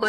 我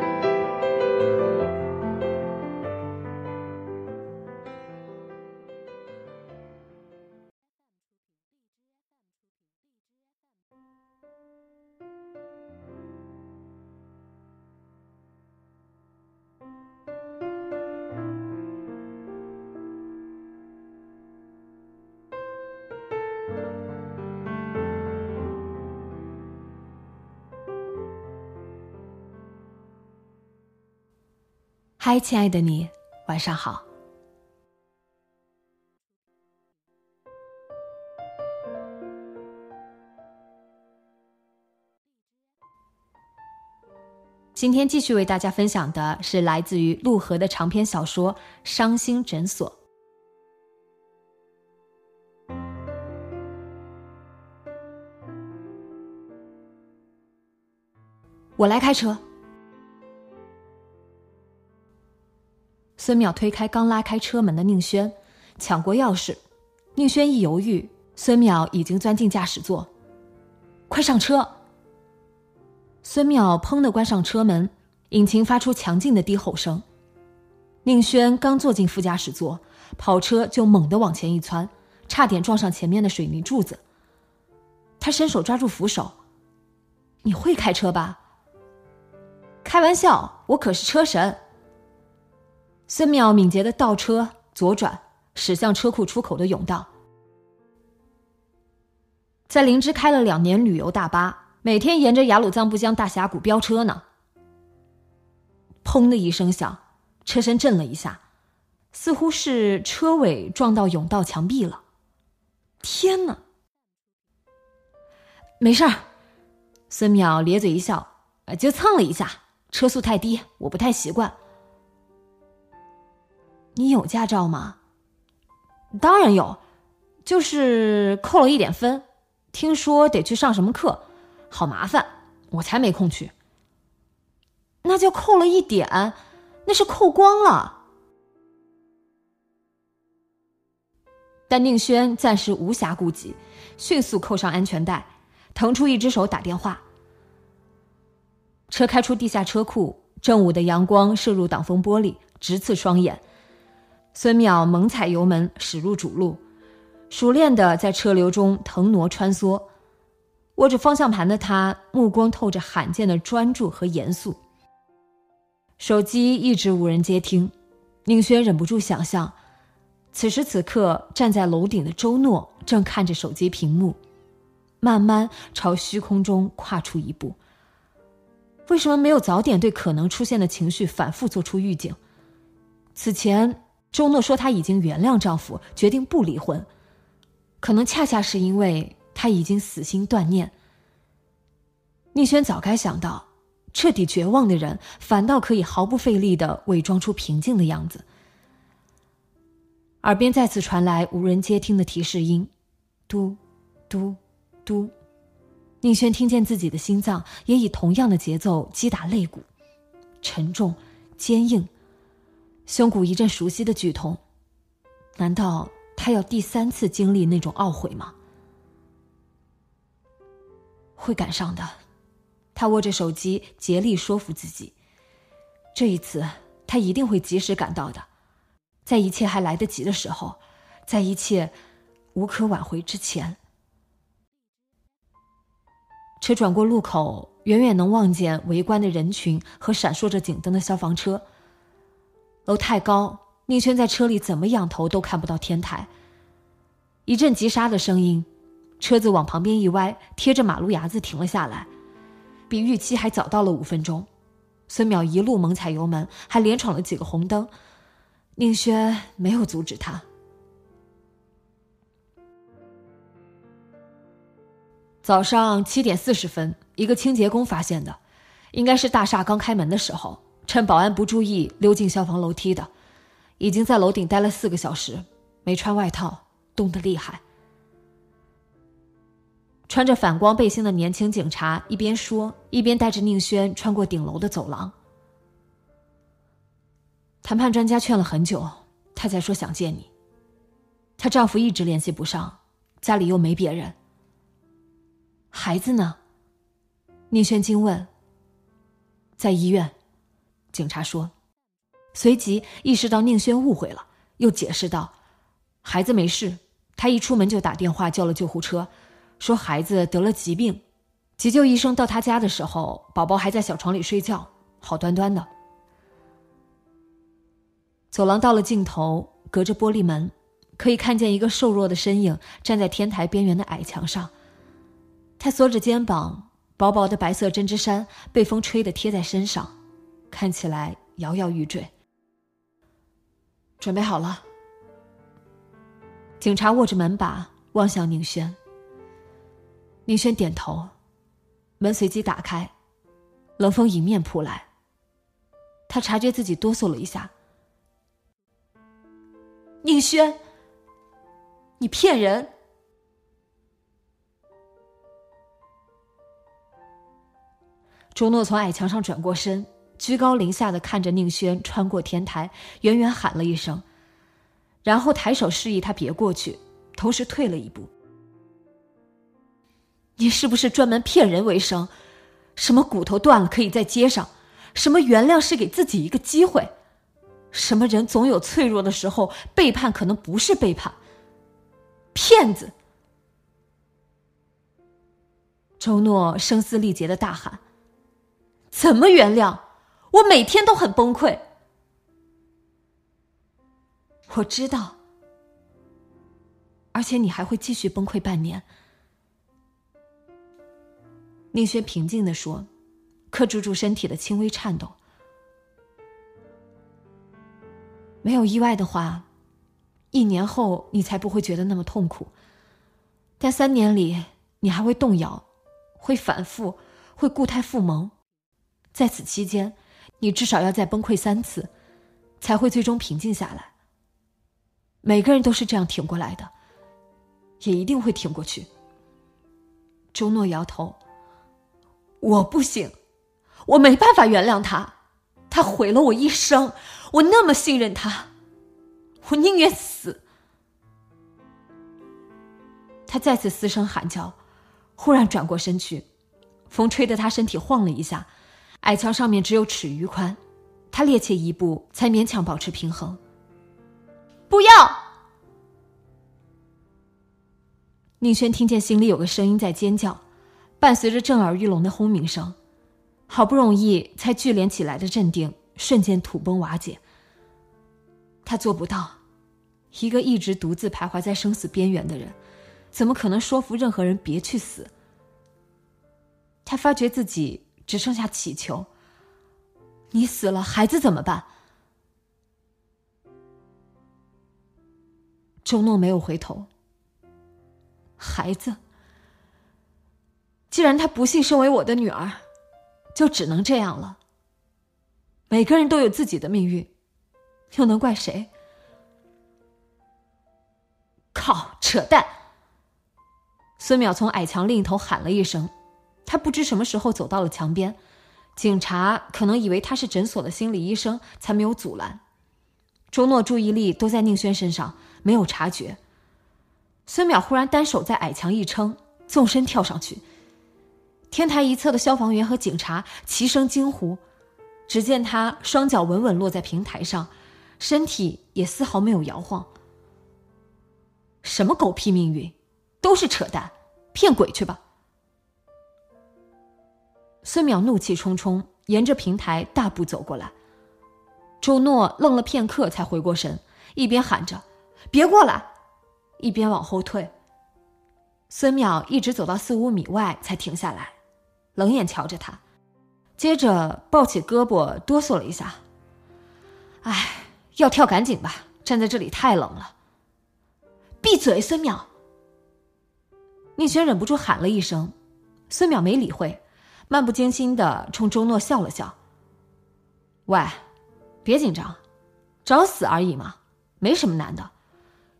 嗨，亲爱的你，晚上好。今天继续为大家分享的是来自于陆河的长篇小说《伤心诊所》。我来开车。孙淼推开刚拉开车门的宁轩，抢过钥匙。宁轩一犹豫，孙淼已经钻进驾驶座。快上车！孙淼砰地关上车门，引擎发出强劲的低吼声。宁轩刚坐进副驾驶座，跑车就猛地往前一窜，差点撞上前面的水泥柱子。他伸手抓住扶手。你会开车吧？开玩笑，我可是车神。孙淼敏捷地倒车左转，驶向车库出口的甬道。在林芝开了2年旅游大巴，每天沿着雅鲁藏布江大峡谷飙车呢。砰的一声响，车身震了一下，似乎是车尾撞到甬道墙壁了。天哪！没事儿，孙淼咧嘴一笑，就蹭了一下，车速太低，我不太习惯。你有驾照吗？当然有，就是扣了一点分，听说得去上什么课，好麻烦，我才没空去。那就扣了一点，那是扣光了。但宁轩暂时无暇顾及，迅速扣上安全带，腾出一只手打电话。车开出地下车库，正午的阳光射入挡风玻璃，直刺双眼。孙淼猛踩油门驶入主路，熟练地在车流中腾挪穿梭。握着方向盘的他，目光透着罕见的专注和严肃。手机一直无人接听，宁轩忍不住想象，此时此刻站在楼顶的周诺正看着手机屏幕，慢慢朝虚空中跨出一步。为什么没有早点对可能出现的情绪反复做出预警？此前周诺说她已经原谅丈夫，决定不离婚，可能恰恰是因为她已经死心断念。宁轩早该想到，彻底绝望的人反倒可以毫不费力地伪装出平静的样子。耳边再次传来无人接听的提示音，嘟嘟嘟。宁轩听见自己的心脏也以同样的节奏击打肋骨，沉重坚硬，胸骨一阵熟悉的剧痛。难道他要第3次经历那种懊悔吗？会赶上的，他握着手机竭力说服自己，这一次他一定会及时赶到的，在一切还来得及的时候，在一切无可挽回之前。车转过路口，远远能望见围观的人群和闪烁着警灯的消防车。楼太高，宁轩在车里怎么仰头都看不到天台。一阵急刹的声音，车子往旁边一歪，贴着马路牙子停了下来，比预期还早到了5分钟。孙淼一路猛踩油门，还连闯了几个红灯，宁轩没有阻止他。早上7点40分，一个清洁工发现的，应该是大厦刚开门的时候，趁保安不注意溜进消防楼梯的，已经在楼顶待了4个小时，没穿外套，冻得厉害。穿着反光背心的年轻警察一边说，一边带着宁轩穿过顶楼的走廊。谈判专家劝了很久，他才说想见你。她丈夫一直联系不上，家里又没别人。孩子呢？宁轩惊问。在医院，警察说，随即意识到宁轩误会了，又解释道，孩子没事，他一出门就打电话叫了救护车，说孩子得了疾病，急救医生到他家的时候，宝宝还在小床里睡觉，好端端的。走廊到了尽头，隔着玻璃门可以看见一个瘦弱的身影站在天台边缘的矮墙上，他缩着肩膀，薄薄的白色针织衫被风吹得贴在身上，看起来摇摇欲坠。准备好了。警察握着门把望向宁轩，宁轩点头，门随即打开，冷风迎面扑来，他察觉自己哆嗦了一下。宁轩，你骗人！周诺从矮墙上转过身，居高临下的看着宁轩穿过天台，远远喊了一声，然后抬手示意他别过去，同时退了一步。你是不是专门骗人为生？什么骨头断了可以在街上，什么原谅是给自己一个机会，什么人总有脆弱的时候，背叛可能不是背叛。骗子！周诺声嘶力竭地大喊，怎么原谅？我每天都很崩溃。我知道，而且你还会继续崩溃半年。宁轩平静地说，克制住身体的轻微颤抖。没有意外的话，1年后你才不会觉得那么痛苦，但3年里你还会动摇，会反复，会固态复萌，在此期间你至少要再崩溃3次才会最终平静下来。每个人都是这样挺过来的，也一定会挺过去。周诺摇头，我不行，我没办法原谅他，他毁了我一生，我那么信任他，我宁愿死。他再次嘶声喊叫，忽然转过身去，风吹得他身体晃了一下，矮墙上面只有尺余宽，他趔趄一步才勉强保持平衡。不要！宁轩听见心里有个声音在尖叫，伴随着震耳欲聋的轰鸣声，好不容易才聚敛起来的镇定瞬间土崩瓦解。他做不到，一个一直独自徘徊在生死边缘的人，怎么可能说服任何人别去死？他发觉自己只剩下祈求，你死了，孩子怎么办？周诺没有回头。孩子，既然她不幸身为我的女儿，就只能这样了。每个人都有自己的命运，又能怪谁？靠，扯淡！孙淼从矮墙另一头喊了一声，他不知什么时候走到了墙边，警察可能以为他是诊所的心理医生，才没有阻拦。周诺注意力都在宁轩身上，没有察觉。孙淼忽然单手在矮墙一撑，纵身跳上去。天台一侧的消防员和警察齐声惊呼，只见他双脚稳稳落在平台上，身体也丝毫没有摇晃。什么狗屁命运，都是扯淡，骗鬼去吧！孙淼怒气冲冲沿着平台大步走过来，周诺愣了片刻才回过神，一边喊着别过来，一边往后退。孙淼一直走到4-5米外才停下来，冷眼瞧着他，接着抱起胳膊哆嗦了一下，哎，要跳赶紧吧，站在这里太冷了。闭嘴，孙淼！宁轩忍不住喊了一声，孙淼没理会，漫不经心地冲周诺笑了笑。喂，别紧张，找死而已嘛，没什么难的。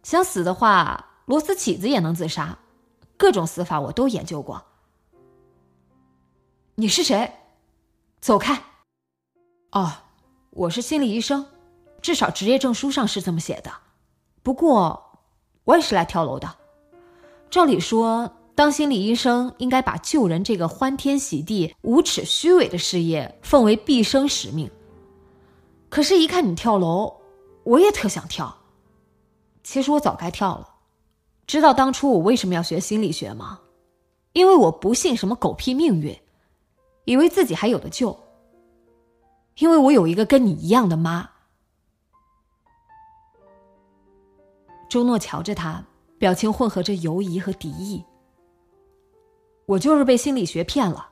想死的话，螺丝起子也能自杀，各种死法我都研究过。你是谁？走开！哦，我是心理医生，至少职业证书上是这么写的。不过，我也是来跳楼的。照理说，当心理医生应该把救人这个欢天喜地、无耻虚伪的事业奉为毕生使命。可是，一看你跳楼，我也特想跳。其实我早该跳了。知道当初我为什么要学心理学吗？因为我不信什么狗屁命运，以为自己还有得救。因为我有一个跟你一样的妈。周诺瞧着他，表情混合着犹疑和敌意。我就是被心理学骗了，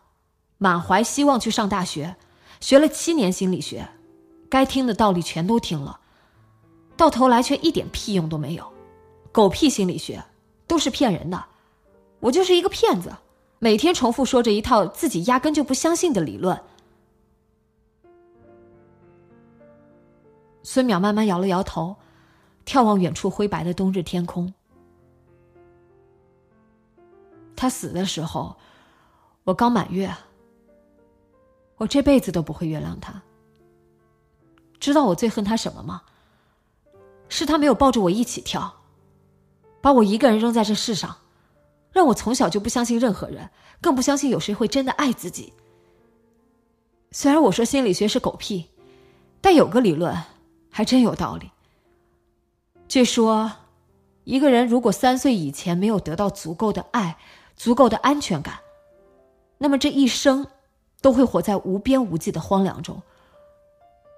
满怀希望去上大学，学了7年心理学，该听的道理全都听了，到头来却一点屁用都没有。狗屁心理学，都是骗人的。我就是一个骗子，每天重复说着一套自己压根就不相信的理论。孙淼慢慢摇了摇头，眺望远处灰白的冬日天空。他死的时候，我刚满月，我这辈子都不会原谅他。知道我最恨他什么吗？是他没有抱着我一起跳，把我一个人扔在这世上，让我从小就不相信任何人，更不相信有谁会真的爱自己。虽然我说心理学是狗屁，但有个理论还真有道理。据说，一个人如果3岁以前没有得到足够的爱、足够的安全感，那么这一生都会活在无边无际的荒凉中，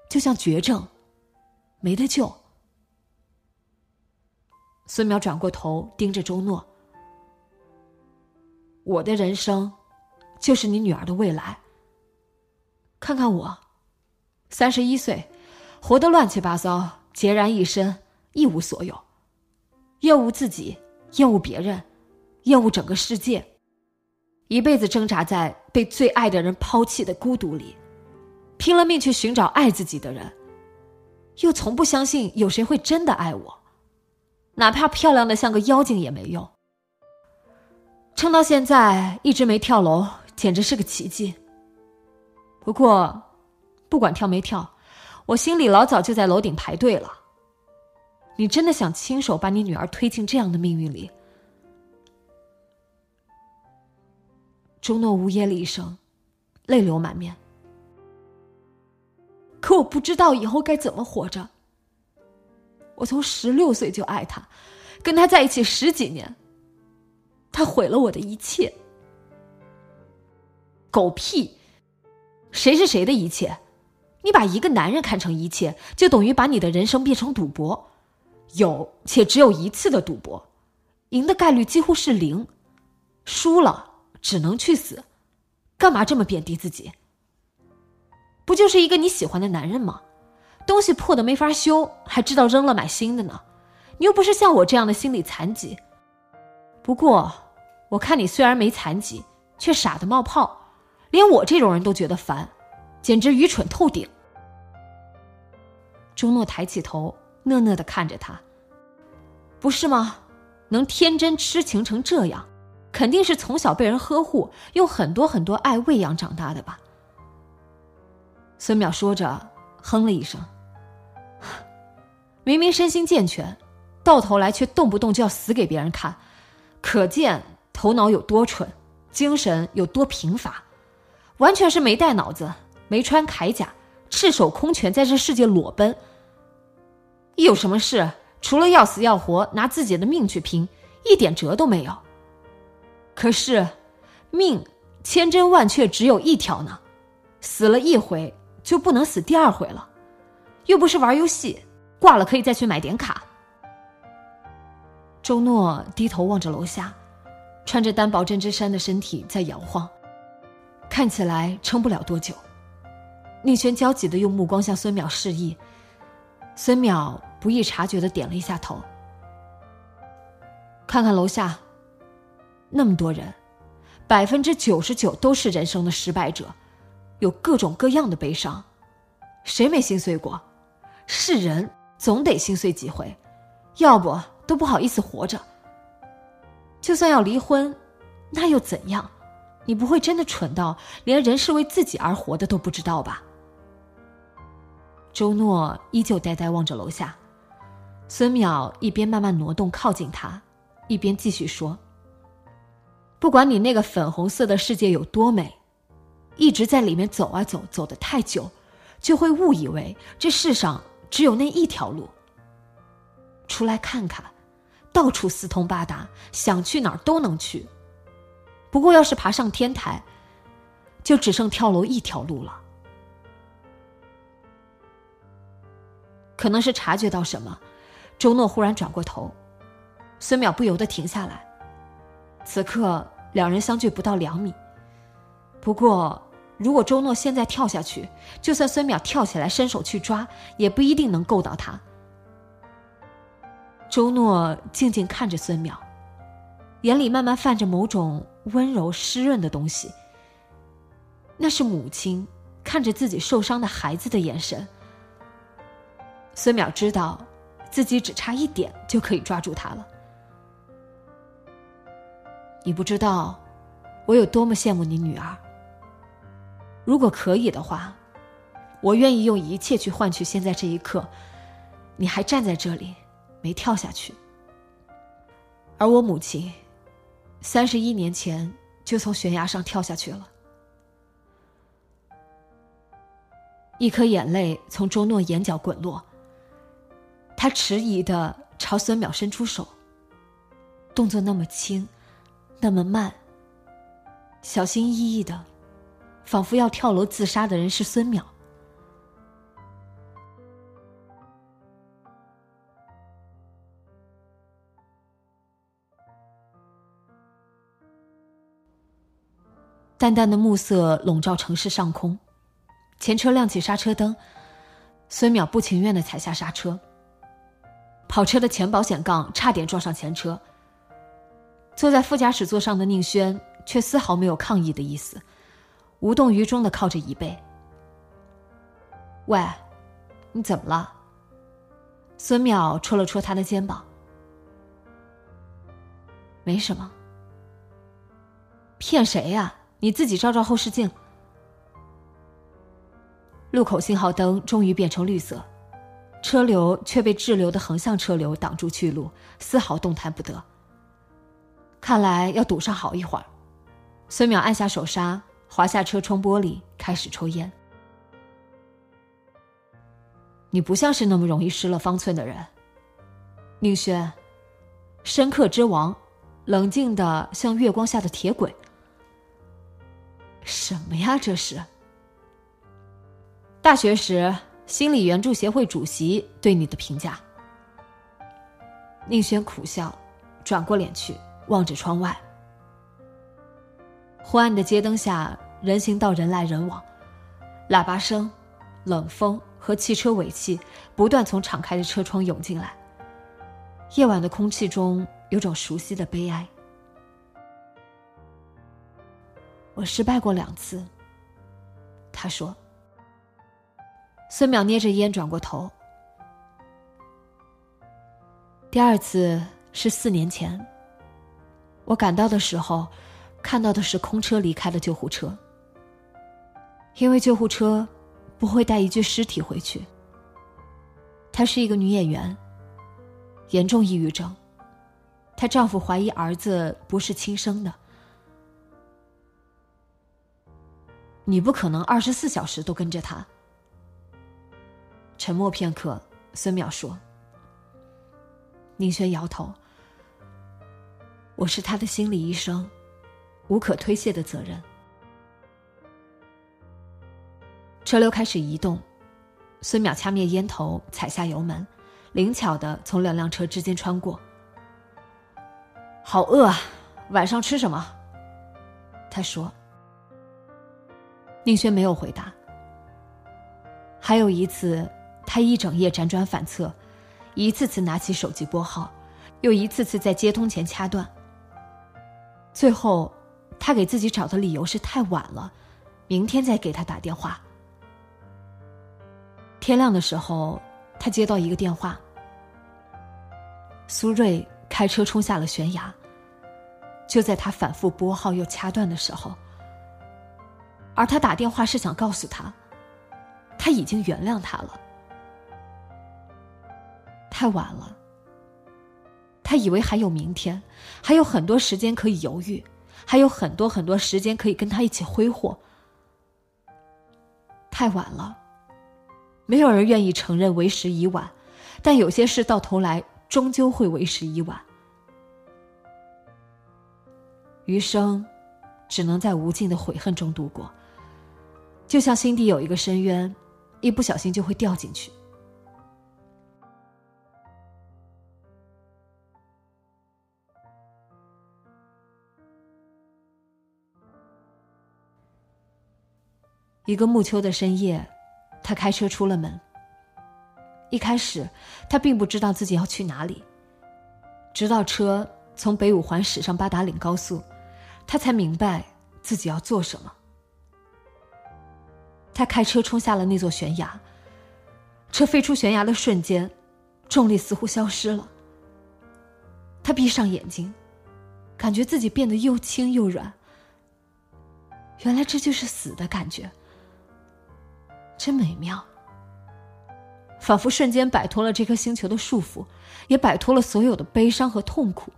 就像绝症，没得救。孙淼转过头盯着周诺，我的人生就是你女儿的未来。看看我，31岁，活得乱七八糟，孑然一身，一无所有，厌恶自己，厌恶别人，厌恶整个世界，一辈子挣扎在被最爱的人抛弃的孤独里，拼了命去寻找爱自己的人，又从不相信有谁会真的爱我。哪怕漂亮的像个妖精也没用，撑到现在一直没跳楼，简直是个奇迹。不过，不管跳没跳，我心里老早就在楼顶排队了。你真的想亲手把你女儿推进这样的命运里？周诺呜咽了一声，泪流满面。可我不知道以后该怎么活着。我从16岁就爱他，跟他在一起10几年，他毁了我的一切。狗屁！谁是谁的一切？你把一个男人看成一切，就等于把你的人生变成赌博，有且只有一次的赌博，赢的概率几乎是0，输了只能去死。干嘛这么贬低自己？不就是一个你喜欢的男人吗？东西破的没法修，还知道扔了买新的呢。你又不是像我这样的心理残疾。不过，我看你虽然没残疾，却傻得冒泡，连我这种人都觉得烦，简直愚蠢透顶。周诺抬起头，讷讷地看着他。不是吗？能天真痴情成这样，肯定是从小被人呵护，用很多很多爱喂养长大的吧？孙淼说着，哼了一声，明明身心健全，到头来却动不动就要死给别人看，可见头脑有多蠢，精神有多贫乏，完全是没带脑子，没穿铠甲，赤手空拳在这世界裸奔。一有什么事，除了要死要活，拿自己的命去拼，一点辙都没有。可是，命千真万确只有一条呢，死了一回就不能死第2回了，又不是玩游戏，挂了可以再去买点卡。周诺低头望着楼下，穿着单薄针织衫的身体在摇晃，看起来撑不了多久。宁轩焦急地用目光向孙淼示意，孙淼不易察觉地点了一下头。看看楼下，那么多人，99%都是人生的失败者，有各种各样的悲伤，谁没心碎过？是人总得心碎几回，要不都不好意思活着。就算要离婚，那又怎样？你不会真的蠢到连人是为自己而活的都不知道吧？周诺依旧呆呆望着楼下，孙淼一边慢慢挪动靠近他，一边继续说：不管你那个粉红色的世界有多美，一直在里面走啊走，走得太久，就会误以为这世上只有那一条路。出来看看，到处四通八达，想去哪儿都能去。不过要是爬上天台，就只剩跳楼一条路了。可能是察觉到什么，周诺忽然转过头，孙淼不由得停下来。此刻两人相距不到2米，不过如果周诺现在跳下去，就算孙淼跳起来伸手去抓，也不一定能够到他。周诺静静看着孙淼，眼里慢慢泛着某种温柔湿润的东西，那是母亲看着自己受伤的孩子的眼神。孙淼知道自己只差一点就可以抓住他了。你不知道我有多么羡慕你女儿，如果可以的话，我愿意用一切去换取现在这一刻你还站在这里没跳下去。而我母亲31年前就从悬崖上跳下去了。一颗眼泪从周诺眼角滚落，他迟疑地朝孙淼伸出手，动作那么轻，那么慢，小心翼翼的，仿佛要跳楼自杀的人是孙淼。淡淡的暮色笼罩城市上空，前车亮起刹车灯，孙淼不情愿地踩下刹车，跑车的前保险杠差点撞上前车。坐在副驾驶座上的宁轩却丝毫没有抗议的意思，无动于衷地靠着椅背。喂，你怎么了？孙淼戳了戳他的肩膀。没什么。骗谁呀？你自己照照后视镜。路口信号灯终于变成绿色，车流却被滞留的横向车流挡住去路，丝毫动弹不得。看来要堵上好一会儿。孙淼按下手刹，滑下车窗玻璃，开始抽烟。你不像是那么容易失了方寸的人，宁轩，深刻之王，冷静的像月光下的铁轨。什么呀这是？大学时心理援助协会主席对你的评价。宁轩苦笑，转过脸去望着窗外。昏暗的街灯下，人行道人来人往，喇叭声、冷风和汽车尾气不断从敞开的车窗涌进来。夜晚的空气中有种熟悉的悲哀。我失败过2次，他说。孙淼捏着烟转过头。第2次是4年前，我赶到的时候看到的是空车离开的救护车，因为救护车不会带一具尸体回去。她是一个女演员，严重抑郁症，她丈夫怀疑儿子不是亲生的。你不可能24小时都跟着他。沉默片刻，孙淼说。宁轩摇头。我是他的心理医生，无可推卸的责任。车流开始移动，孙淼掐灭烟头，踩下油门，灵巧地从两辆车之间穿过。好饿啊，晚上吃什么？他说。宁轩没有回答。还有一次，他一整夜辗转反侧，一次次拿起手机拨号，又一次次在接通前掐断。最后，他给自己找的理由是太晚了，明天再给他打电话。天亮的时候，他接到一个电话。苏瑞开车冲下了悬崖，就在他反复拨号又掐断的时候，而他打电话是想告诉他，他已经原谅他了。太晚了，他以为还有明天，还有很多时间可以犹豫，还有很多时间可以跟他一起挥霍。太晚了，没有人愿意承认为时已晚，但有些事到头来终究会为时已晚。余生只能在无尽的悔恨中度过，就像心底有一个深渊，一不小心就会掉进去。一个暮秋的深夜，他开车出了门。一开始他并不知道自己要去哪里，直到车从北五环驶上八达岭高速，他才明白自己要做什么。他开车冲下了那座悬崖，车飞出悬崖的瞬间，重力似乎消失了。他闭上眼睛，感觉自己变得又轻又软。原来这就是死的感觉，真美妙。仿佛瞬间摆脱了这颗星球的束缚，也摆脱了所有的悲伤和痛苦。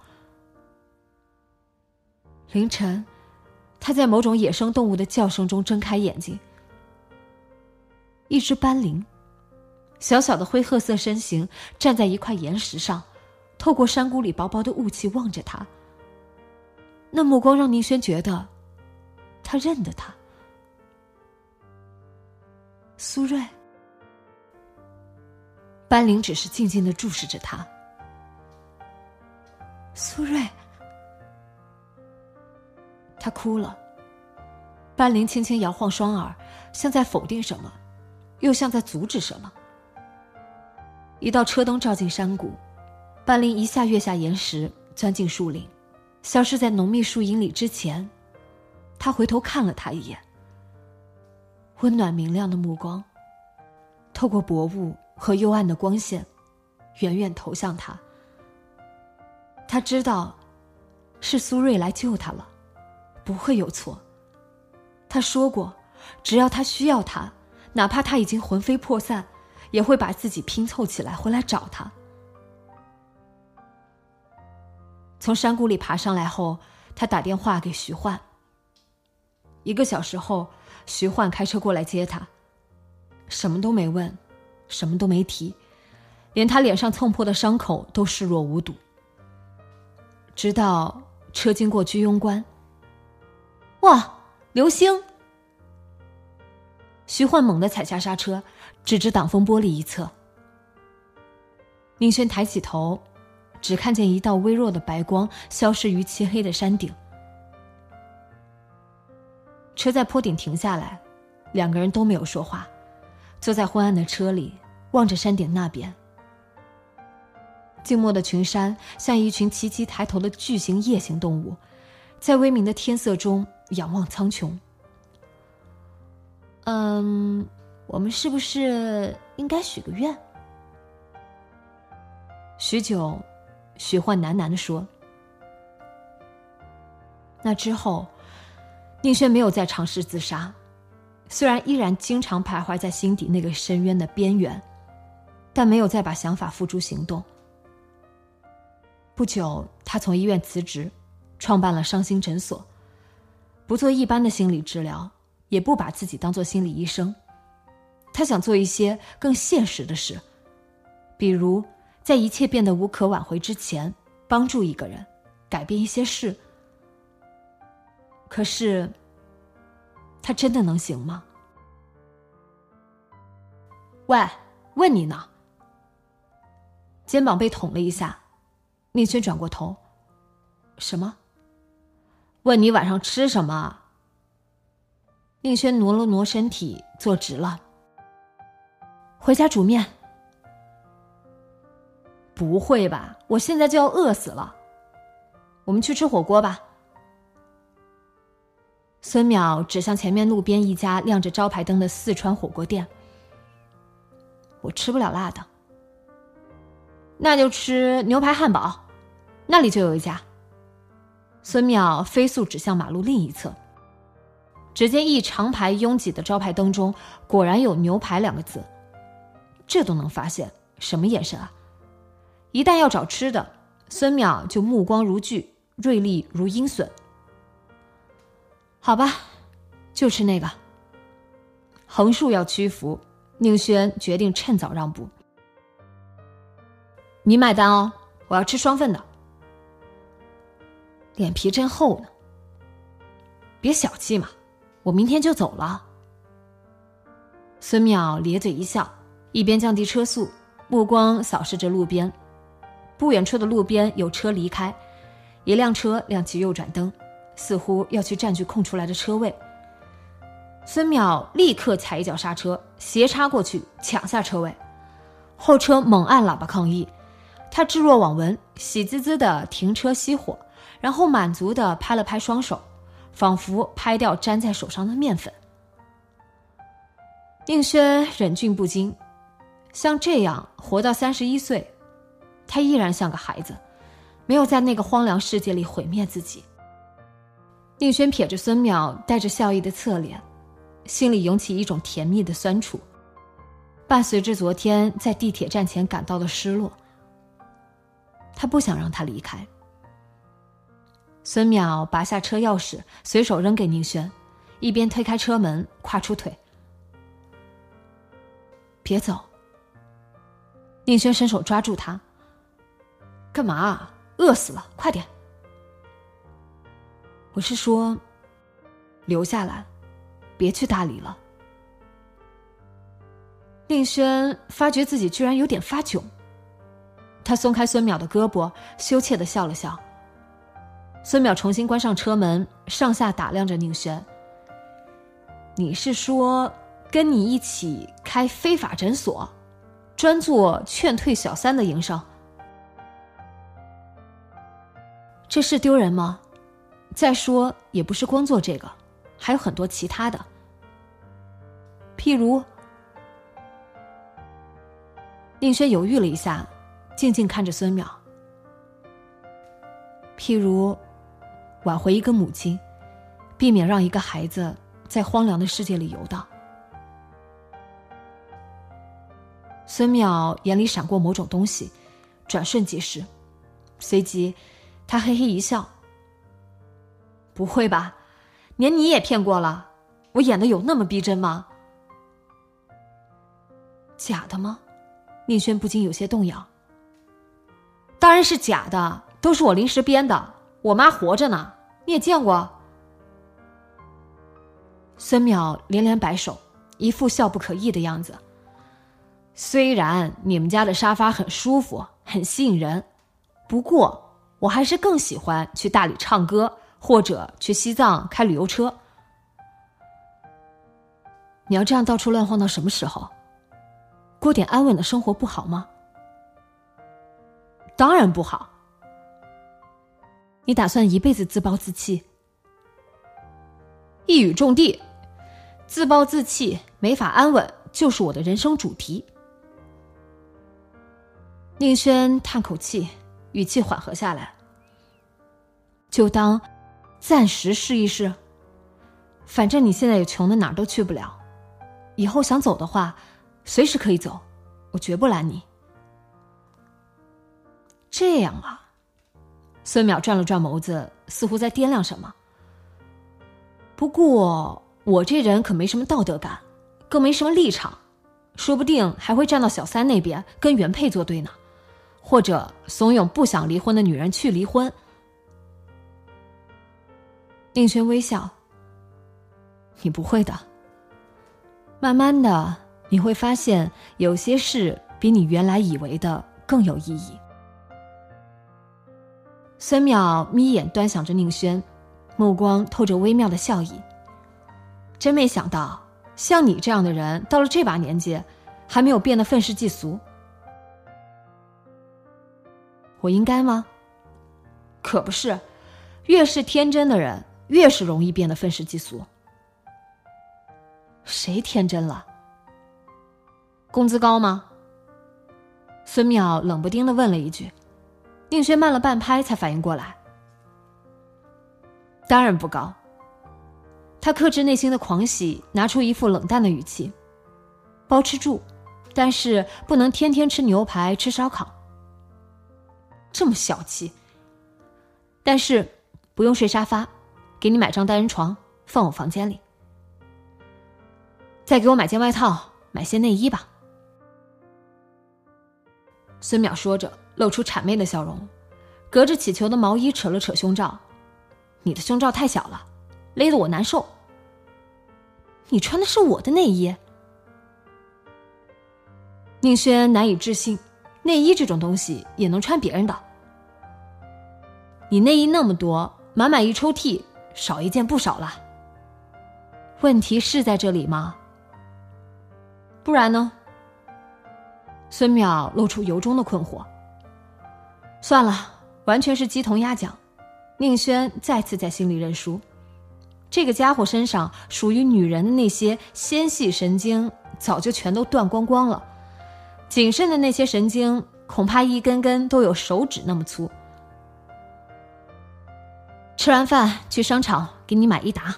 凌晨，他在某种野生动物的叫声中睁开眼睛。一只斑羚，小小的灰褐色身形站在一块岩石上，透过山谷里薄薄的雾气望着他。那目光让宁轩觉得，他认得他。苏瑞。班玲只是静静地注视着他。苏瑞，他哭了。班玲轻轻摇晃双耳，像在否定什么，又像在阻止什么。一道车灯照进山谷，班玲一下跃下岩石，钻进树林，消失在浓密树荫里之前，他回头看了他一眼。温暖明亮的目光，透过薄雾和幽暗的光线远远投向他。他知道是苏瑞来救他了，不会有错。他说过，只要他需要他，哪怕他已经魂飞魄散，也会把自己拼凑起来回来找他。从山谷里爬上来后，他打电话给徐焕。一个小时后，徐焕开车过来接他，什么都没问，什么都没提，连他脸上蹭破的伤口都视若无睹。直到车经过居庸关，哇，流星！徐焕猛地踩下刹车，直指挡风玻璃一侧。宁轩抬起头，只看见一道微弱的白光消失于漆黑的山顶。车在坡顶停下来，两个人都没有说话，坐在昏暗的车里，望着山顶那边。静默的群山像一群齐齐抬头的巨型夜行动物，在微明的天色中仰望苍穹。我们是不是应该许个愿？许久，许焕喃喃地说。那之后，宁轩没有再尝试自杀。虽然依然经常徘徊在心底那个深渊的边缘，但没有再把想法付诸行动。不久，他从医院辞职，创办了伤心诊所，不做一般的心理治疗，也不把自己当作心理医生。他想做一些更现实的事，比如在一切变得无可挽回之前，帮助一个人，改变一些事。可是他真的能行吗？喂，问你呢。肩膀被捅了一下，宁轩转过头。什么？问你晚上吃什么？宁轩挪了挪身体，坐直了。回家煮面。不会吧，我现在就要饿死了。我们去吃火锅吧。孙淼指向前面路边一家亮着招牌灯的四川火锅店。我吃不了辣的。那就吃牛排汉堡，那里就有一家。孙淼飞速指向马路另一侧，只见一长排拥挤的招牌灯中果然有牛排两个字。这都能发现，什么眼神啊！一旦要找吃的，孙淼就目光如炬，锐利如鹰隼。好吧，就吃那个。横竖要屈服，宁轩决定趁早让步。你买单哦，我要吃双份的。脸皮真厚呢。别小气嘛，我明天就走了。孙淼咧嘴一笑，一边降低车速，目光扫视着路边。不远处的路边有车离开，一辆车亮起右转灯，似乎要去占据空出来的车位。孙淼立刻踩一脚刹车，斜插过去抢下车位。后车猛按喇叭抗议，他置若罔闻，喜滋滋地停车熄火，然后满足地拍了拍双手，仿佛拍掉粘在手上的面粉。宁轩忍俊不禁，像这样活到31岁，他依然像个孩子，没有在那个荒凉世界里毁灭自己。宁轩瞥着孙淼带着笑意的侧脸，心里涌起一种甜蜜的酸楚，伴随着昨天在地铁站前感到的失落。他不想让他离开。孙淼拔下车钥匙，随手扔给宁轩，一边推开车门，跨出腿。别走。宁轩伸手抓住他。干嘛？饿死了，快点。我是说，留下来，别去大理了。宁轩发觉自己居然有点发窘，他松开孙淼的胳膊，羞怯地笑了笑。孙淼重新关上车门，上下打量着宁轩。你是说跟你一起开非法诊所，专做劝退小三的营生？这事丢人吗？再说也不是光做这个，还有很多其他的，譬如……宁轩犹豫了一下，静静看着孙淼。譬如挽回一个母亲，避免让一个孩子在荒凉的世界里游荡。孙淼眼里闪过某种东西，转瞬即逝，随即他嘿嘿一笑。不会吧，连你也骗过了？我演的有那么逼真吗？假的吗？宁轩不禁有些动摇。当然是假的，都是我临时编的，我妈活着呢，你也见过。孙淼连连摆手，一副笑不可抑的样子。虽然你们家的沙发很舒服，很吸引人，不过我还是更喜欢去大理唱歌，或者去西藏开旅游车。你要这样到处乱晃到什么时候？过点安稳的生活不好吗？当然不好。你打算一辈子自暴自弃？一语中的，自暴自弃，没法安稳，就是我的人生主题。宁轩叹口气，语气缓和下来。就当暂时试一试，反正你现在也穷的哪儿都去不了，以后想走的话随时可以走，我绝不拦你。这样啊。孙淼转了转眸子，似乎在掂量什么。不过我这人可没什么道德感，更没什么立场，说不定还会站到小三那边跟原配作对呢，或者怂恿不想离婚的女人去离婚。宁轩微笑。你不会的。慢慢的你会发现，有些事比你原来以为的更有意义。孙淼眯眼端详着宁轩，目光透着微妙的笑意。真没想到，像你这样的人，到了这把年纪，还没有变得愤世嫉俗。我应该吗？可不是，越是天真的人，越是容易变得愤世嫉俗。谁天真了？工资高吗？孙淼冷不丁地问了一句，宁轩慢了半拍才反应过来，当然不高。他克制内心的狂喜，拿出一副冷淡的语气，包吃住，但是不能天天吃牛排吃烧烤。这么小气，但是不用睡沙发，给你买张单人床放我房间里，再给我买件外套，买些内衣吧。孙淼说着露出谄媚的笑容，隔着起球的毛衣扯了扯胸罩，你的胸罩太小了，勒得我难受。你穿的是我的内衣？宁轩难以置信，内衣这种东西也能穿别人的。你内衣那么多，满满一抽屉，少一件不少了。问题是在这里吗？不然呢？孙淼露出由衷的困惑。算了，完全是鸡同鸭讲。宁轩再次在心里认输，这个家伙身上属于女人的那些纤细神经早就全都断光光了，仅剩的那些神经恐怕一根根都有手指那么粗。吃完饭去商场给你买一打，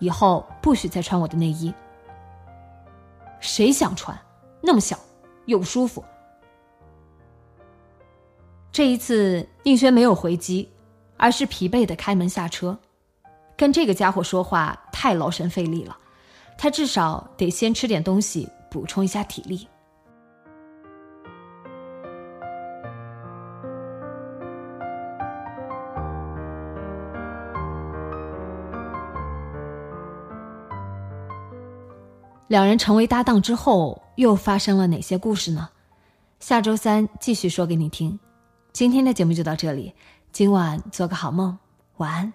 以后不许再穿我的内衣。谁想穿？那么小又不舒服。这一次宁轩没有回击，而是疲惫地开门下车。跟这个家伙说话太劳神费力了，他至少得先吃点东西补充一下体力。两人成为搭档之后又发生了哪些故事呢？下周三继续说给你听。今天的节目就到这里，今晚做个好梦，晚安。